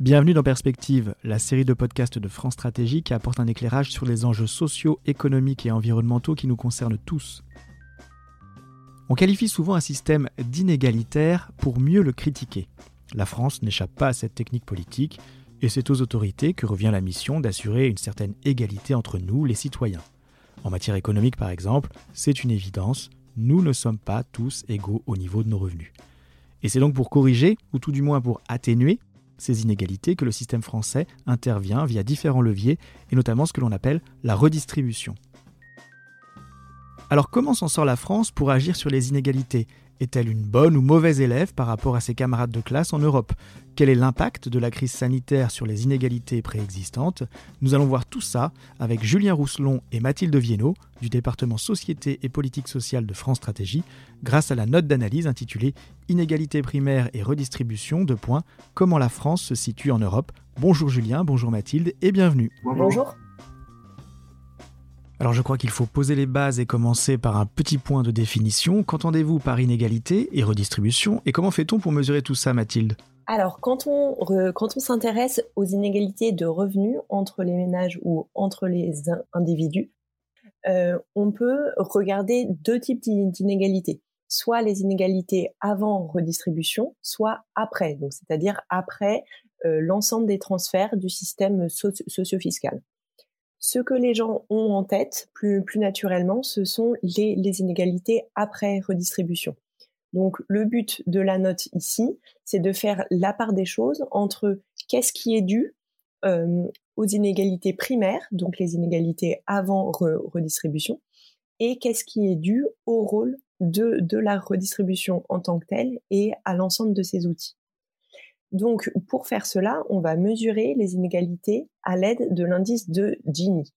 Bienvenue dans Perspectives, la série de podcasts de France Stratégie qui apporte un éclairage sur les enjeux sociaux, économiques et environnementaux qui nous concernent tous. On qualifie souvent un système d'inégalitaire pour mieux le critiquer. La France n'échappe pas à cette technique politique et c'est aux autorités que revient la mission d'assurer une certaine égalité entre nous, les citoyens. En matière économique par exemple, c'est une évidence, nous ne sommes pas tous égaux au niveau de nos revenus. Et c'est donc pour corriger, ou tout du moins pour atténuer, ces inégalités que le système français intervient via différents leviers, et notamment ce que l'on appelle la redistribution. Alors comment s'en sort la France pour agir sur les inégalités ? Est-elle une bonne ou mauvaise élève par rapport à ses camarades de classe en Europe ? Quel est l'impact de la crise sanitaire sur les inégalités préexistantes ? Nous allons voir tout ça avec Julien Rousselon et Mathilde Viennot du département Société et Politiques sociales de France Stratégie grâce à la note d'analyse intitulée « Inégalités primaires et redistribution de points, comment la France se situe en Europe ?» Bonjour Julien, bonjour Mathilde et bienvenue. Bonjour. Alors je crois qu'il faut poser les bases et commencer par un petit point de définition. Qu'entendez-vous par inégalité et redistribution ? Et comment fait-on pour mesurer tout ça, Mathilde ? Alors quand on s'intéresse aux inégalités de revenus entre les ménages ou entre les individus, on peut regarder deux types d'inégalités. Soit les inégalités avant redistribution, soit après. Donc c'est-à-dire après l'ensemble des transferts du système socio-fiscal. Ce que les gens ont en tête, plus naturellement, ce sont les inégalités après redistribution. Donc le but de la note ici, c'est de faire la part des choses entre qu'est-ce qui est dû aux inégalités primaires, donc les inégalités avant redistribution, et qu'est-ce qui est dû au rôle de la redistribution en tant que telle et à l'ensemble de ses outils. Donc, pour faire cela, on va mesurer les inégalités à l'aide de l'indice de Gini,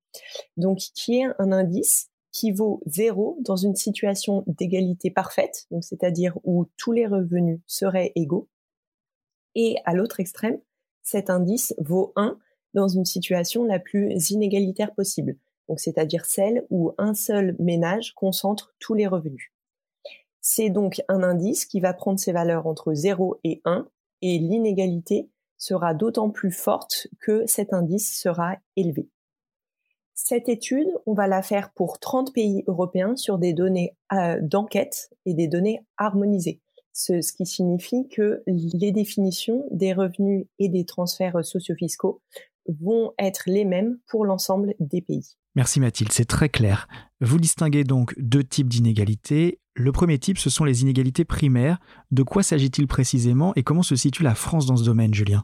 donc qui est un indice qui vaut 0 dans une situation d'égalité parfaite, donc c'est-à-dire où tous les revenus seraient égaux, et à l'autre extrême, cet indice vaut 1 dans une situation la plus inégalitaire possible, donc c'est-à-dire celle où un seul ménage concentre tous les revenus. C'est donc un indice qui va prendre ses valeurs entre 0 et 1, et l'inégalité sera d'autant plus forte que cet indice sera élevé. Cette étude, on va la faire pour 30 pays européens sur des données d'enquête et des données harmonisées, ce qui signifie que les définitions des revenus et des transferts socio-fiscaux vont être les mêmes pour l'ensemble des pays. Merci Mathilde, c'est très clair. Vous distinguez donc deux types d'inégalités. Le premier type, ce sont les inégalités primaires. De quoi s'agit-il précisément et comment se situe la France dans ce domaine, Julien ?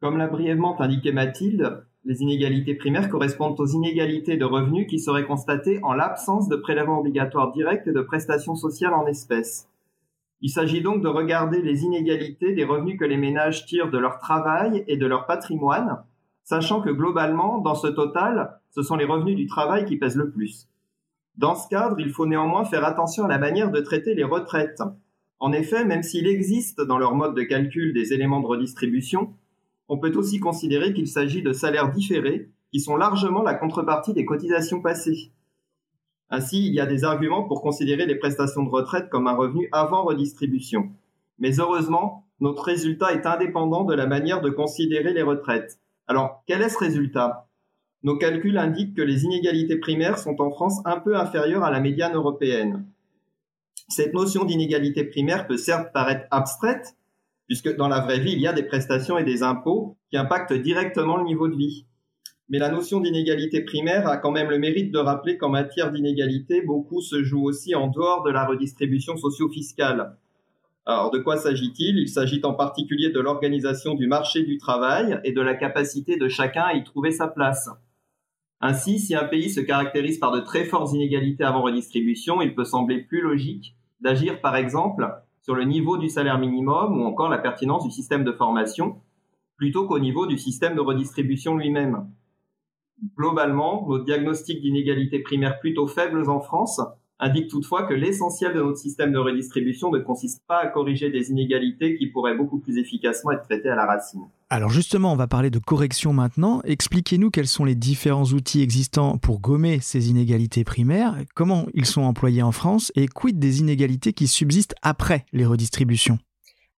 Comme l'a brièvement indiqué Mathilde, les inégalités primaires correspondent aux inégalités de revenus qui seraient constatées en l'absence de prélèvements obligatoires directs et de prestations sociales en espèces. Il s'agit donc de regarder les inégalités des revenus que les ménages tirent de leur travail et de leur patrimoine, sachant que globalement, dans ce total, ce sont les revenus du travail qui pèsent le plus. Dans ce cadre, il faut néanmoins faire attention à la manière de traiter les retraites. En effet, même s'il existe dans leur mode de calcul des éléments de redistribution, on peut aussi considérer qu'il s'agit de salaires différés qui sont largement la contrepartie des cotisations passées. Ainsi, il y a des arguments pour considérer les prestations de retraite comme un revenu avant redistribution. Mais heureusement, notre résultat est indépendant de la manière de considérer les retraites. Alors, quel est ce résultat ? Nos calculs indiquent que les inégalités primaires sont en France un peu inférieures à la médiane européenne. Cette notion d'inégalité primaire peut certes paraître abstraite, puisque dans la vraie vie, il y a des prestations et des impôts qui impactent directement le niveau de vie. Mais la notion d'inégalité primaire a quand même le mérite de rappeler qu'en matière d'inégalité, beaucoup se joue aussi en dehors de la redistribution socio-fiscale. Alors, de quoi s'agit-il ? Il s'agit en particulier de l'organisation du marché du travail et de la capacité de chacun à y trouver sa place. Ainsi, si un pays se caractérise par de très fortes inégalités avant redistribution, il peut sembler plus logique d'agir, par exemple, sur le niveau du salaire minimum ou encore la pertinence du système de formation, plutôt qu'au niveau du système de redistribution lui-même. Globalement, nos diagnostics d'inégalités primaires plutôt faibles en France indiquent toutefois que l'essentiel de notre système de redistribution ne consiste pas à corriger des inégalités qui pourraient beaucoup plus efficacement être traitées à la racine. Alors justement, on va parler de correction maintenant. Expliquez-nous quels sont les différents outils existants pour gommer ces inégalités primaires, comment ils sont employés en France et quid des inégalités qui subsistent après les redistributions ?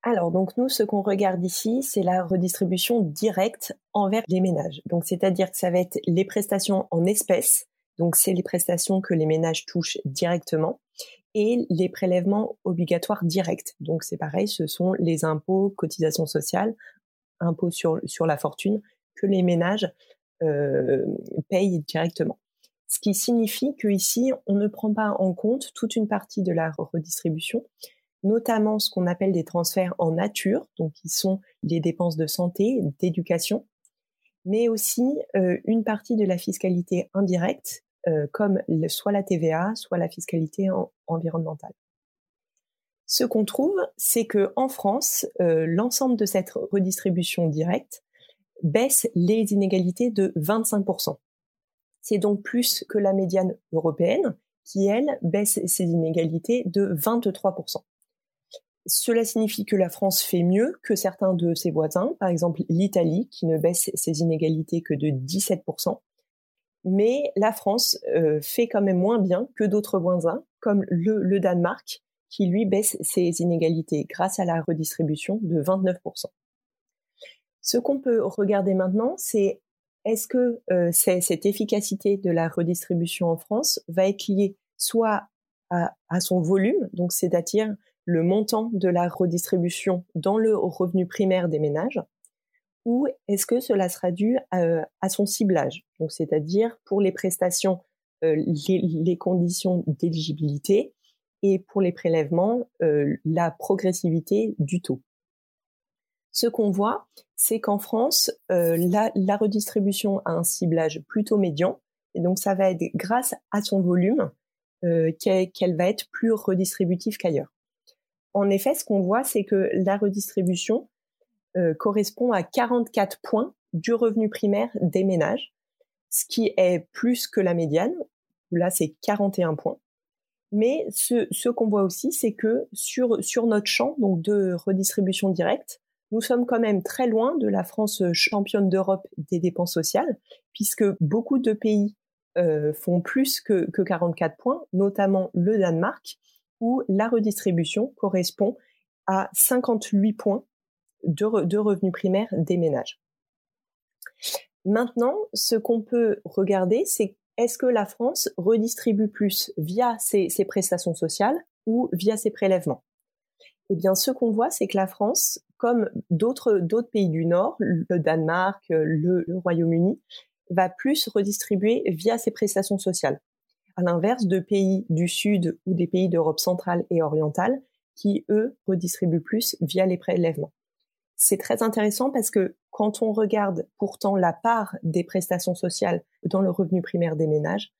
Alors, donc nous, ce qu'on regarde ici, c'est la redistribution directe envers les ménages. Donc, c'est-à-dire que ça va être les prestations en espèces, donc c'est les prestations que les ménages touchent directement, et les prélèvements obligatoires directs. Donc, c'est pareil, ce sont les impôts, cotisations sociales, impôts sur la fortune, que les ménages payent directement. Ce qui signifie qu'ici, on ne prend pas en compte toute une partie de la redistribution, notamment ce qu'on appelle des transferts en nature, donc qui sont les dépenses de santé, d'éducation, mais aussi une partie de la fiscalité indirecte, comme soit la TVA, soit la fiscalité environnementale. Ce qu'on trouve, c'est qu'en France, l'ensemble de cette redistribution directe baisse les inégalités de 25%. C'est donc plus que la médiane européenne, qui, elle, baisse ses inégalités de 23%. Cela signifie que la France fait mieux que certains de ses voisins, par exemple l'Italie, qui ne baisse ses inégalités que de 17%. Mais la France fait quand même moins bien que d'autres voisins, comme le Danemark, qui lui baisse ses inégalités grâce à la redistribution de 29%. Ce qu'on peut regarder maintenant, c'est est-ce que cette efficacité de la redistribution en France va être liée soit à son volume, donc c'est-à-dire le montant de la redistribution dans le revenu primaire des ménages, ou est-ce que cela sera dû à son ciblage, donc c'est-à-dire pour les prestations, les conditions d'éligibilité, et pour les prélèvements, la progressivité du taux. Ce qu'on voit, c'est qu'en France, la redistribution a un ciblage plutôt médian, et donc ça va être grâce à son volume qu'elle va être plus redistributive qu'ailleurs. En effet, ce qu'on voit, c'est que la redistribution correspond à 44 points du revenu primaire des ménages, ce qui est plus que la médiane, où là c'est 41 points. Mais ce qu'on voit aussi, c'est que sur notre champ donc de redistribution directe, nous sommes quand même très loin de la France championne d'Europe des dépenses sociales, puisque beaucoup de pays font plus que 44 points, notamment le Danemark, où la redistribution correspond à 58 points de revenus primaires des ménages. Maintenant, ce qu'on peut regarder, c'est est-ce que la France redistribue plus via ses prestations sociales ou via ses prélèvements? Eh bien, ce qu'on voit, c'est que la France, comme d'autres pays du Nord, le Danemark, le Royaume-Uni, va plus redistribuer via ses prestations sociales, à l'inverse de pays du Sud ou des pays d'Europe centrale et orientale qui, eux, redistribuent plus via les prélèvements. C'est très intéressant parce que quand on regarde pourtant la part des prestations sociales dans le revenu primaire des ménages,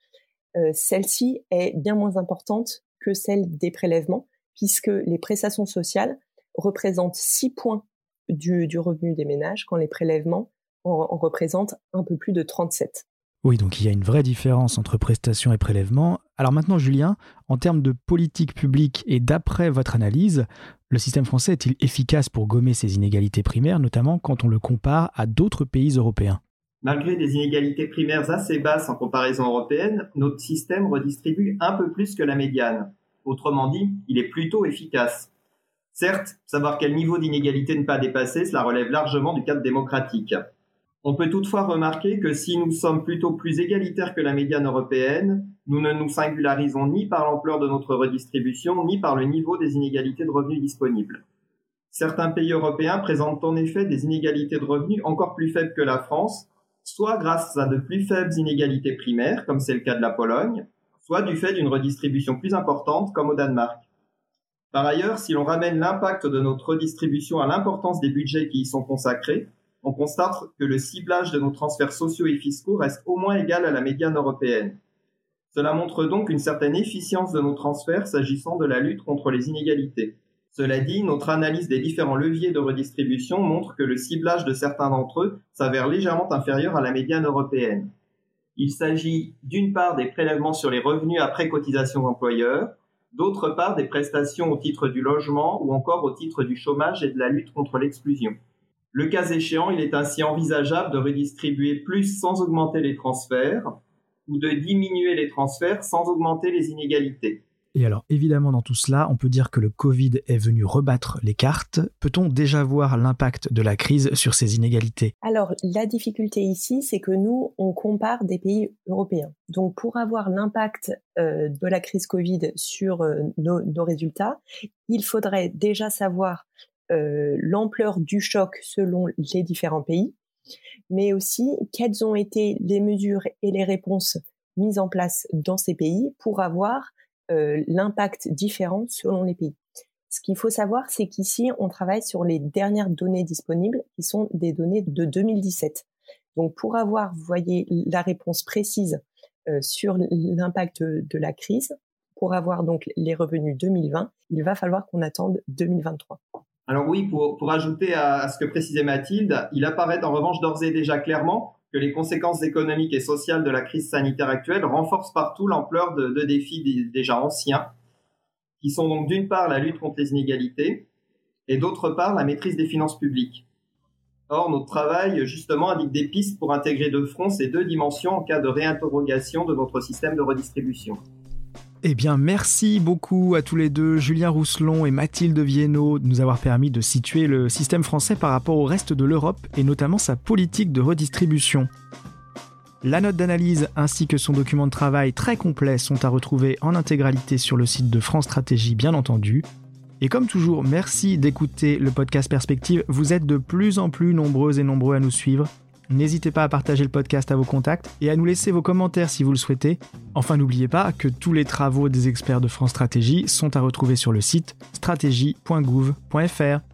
celle-ci est bien moins importante que celle des prélèvements, puisque les prestations sociales représentent 6 points du revenu des ménages, quand les prélèvements en représentent un peu plus de 37. Oui, donc il y a une vraie différence entre prestations et prélèvements. Alors maintenant, Julien, en termes de politique publique et d'après votre analyse, le système français est-il efficace pour gommer ces inégalités primaires, notamment quand on le compare à d'autres pays européens? Malgré des inégalités primaires assez basses en comparaison européenne, notre système redistribue un peu plus que la médiane. Autrement dit, il est plutôt efficace. Certes, savoir quel niveau d'inégalité ne pas dépasser, cela relève largement du cadre démocratique. On peut toutefois remarquer que si nous sommes plutôt plus égalitaires que la médiane européenne, nous ne nous singularisons ni par l'ampleur de notre redistribution, ni par le niveau des inégalités de revenus disponibles. Certains pays européens présentent en effet des inégalités de revenus encore plus faibles que la France, soit grâce à de plus faibles inégalités primaires, comme c'est le cas de la Pologne, soit du fait d'une redistribution plus importante, comme au Danemark. Par ailleurs, si l'on ramène l'impact de notre redistribution à l'importance des budgets qui y sont consacrés, on constate que le ciblage de nos transferts sociaux et fiscaux reste au moins égal à la médiane européenne. Cela montre donc une certaine efficience de nos transferts s'agissant de la lutte contre les inégalités. Cela dit, notre analyse des différents leviers de redistribution montre que le ciblage de certains d'entre eux s'avère légèrement inférieur à la médiane européenne. Il s'agit d'une part des prélèvements sur les revenus après cotisations employeurs, d'autre part des prestations au titre du logement ou encore au titre du chômage et de la lutte contre l'exclusion. Le cas échéant, il est ainsi envisageable de redistribuer plus sans augmenter les transferts ou de diminuer les transferts sans augmenter les inégalités. Et alors, évidemment, dans tout cela, on peut dire que le Covid est venu rebattre les cartes. Peut-on déjà voir l'impact de la crise sur ces inégalités ? Alors, la difficulté ici, c'est que nous, on compare des pays européens. Donc, pour avoir l'impact de la crise Covid sur nos résultats, il faudrait déjà savoir l'ampleur du choc selon les différents pays, mais aussi quelles ont été les mesures et les réponses mises en place dans ces pays pour avoir l'impact différent selon les pays. Ce qu'il faut savoir, c'est qu'ici, on travaille sur les dernières données disponibles, qui sont des données de 2017. Donc, pour avoir, vous voyez, la réponse précise sur l'impact de la crise, pour avoir donc les revenus 2020, il va falloir qu'on attende 2023. Alors oui, pour ajouter à ce que précisait Mathilde, il apparaît en revanche d'ores et déjà clairement que les conséquences économiques et sociales de la crise sanitaire actuelle renforcent partout l'ampleur de défis déjà anciens, qui sont donc d'une part la lutte contre les inégalités et d'autre part la maîtrise des finances publiques. Or, notre travail, justement, indique des pistes pour intégrer de front ces deux dimensions en cas de réinterrogation de notre système de redistribution. Eh bien, merci beaucoup à tous les deux, Julien Rousselon et Mathilde Viennot, de nous avoir permis de situer le système français par rapport au reste de l'Europe et notamment sa politique de redistribution. La note d'analyse ainsi que son document de travail très complet sont à retrouver en intégralité sur le site de France Stratégie, bien entendu. Et comme toujours, merci d'écouter le podcast Perspectives. Vous êtes de plus en plus nombreuses et nombreux à nous suivre. N'hésitez pas à partager le podcast à vos contacts et à nous laisser vos commentaires si vous le souhaitez. Enfin, n'oubliez pas que tous les travaux des experts de France Stratégie sont à retrouver sur le site strategie.gouv.fr.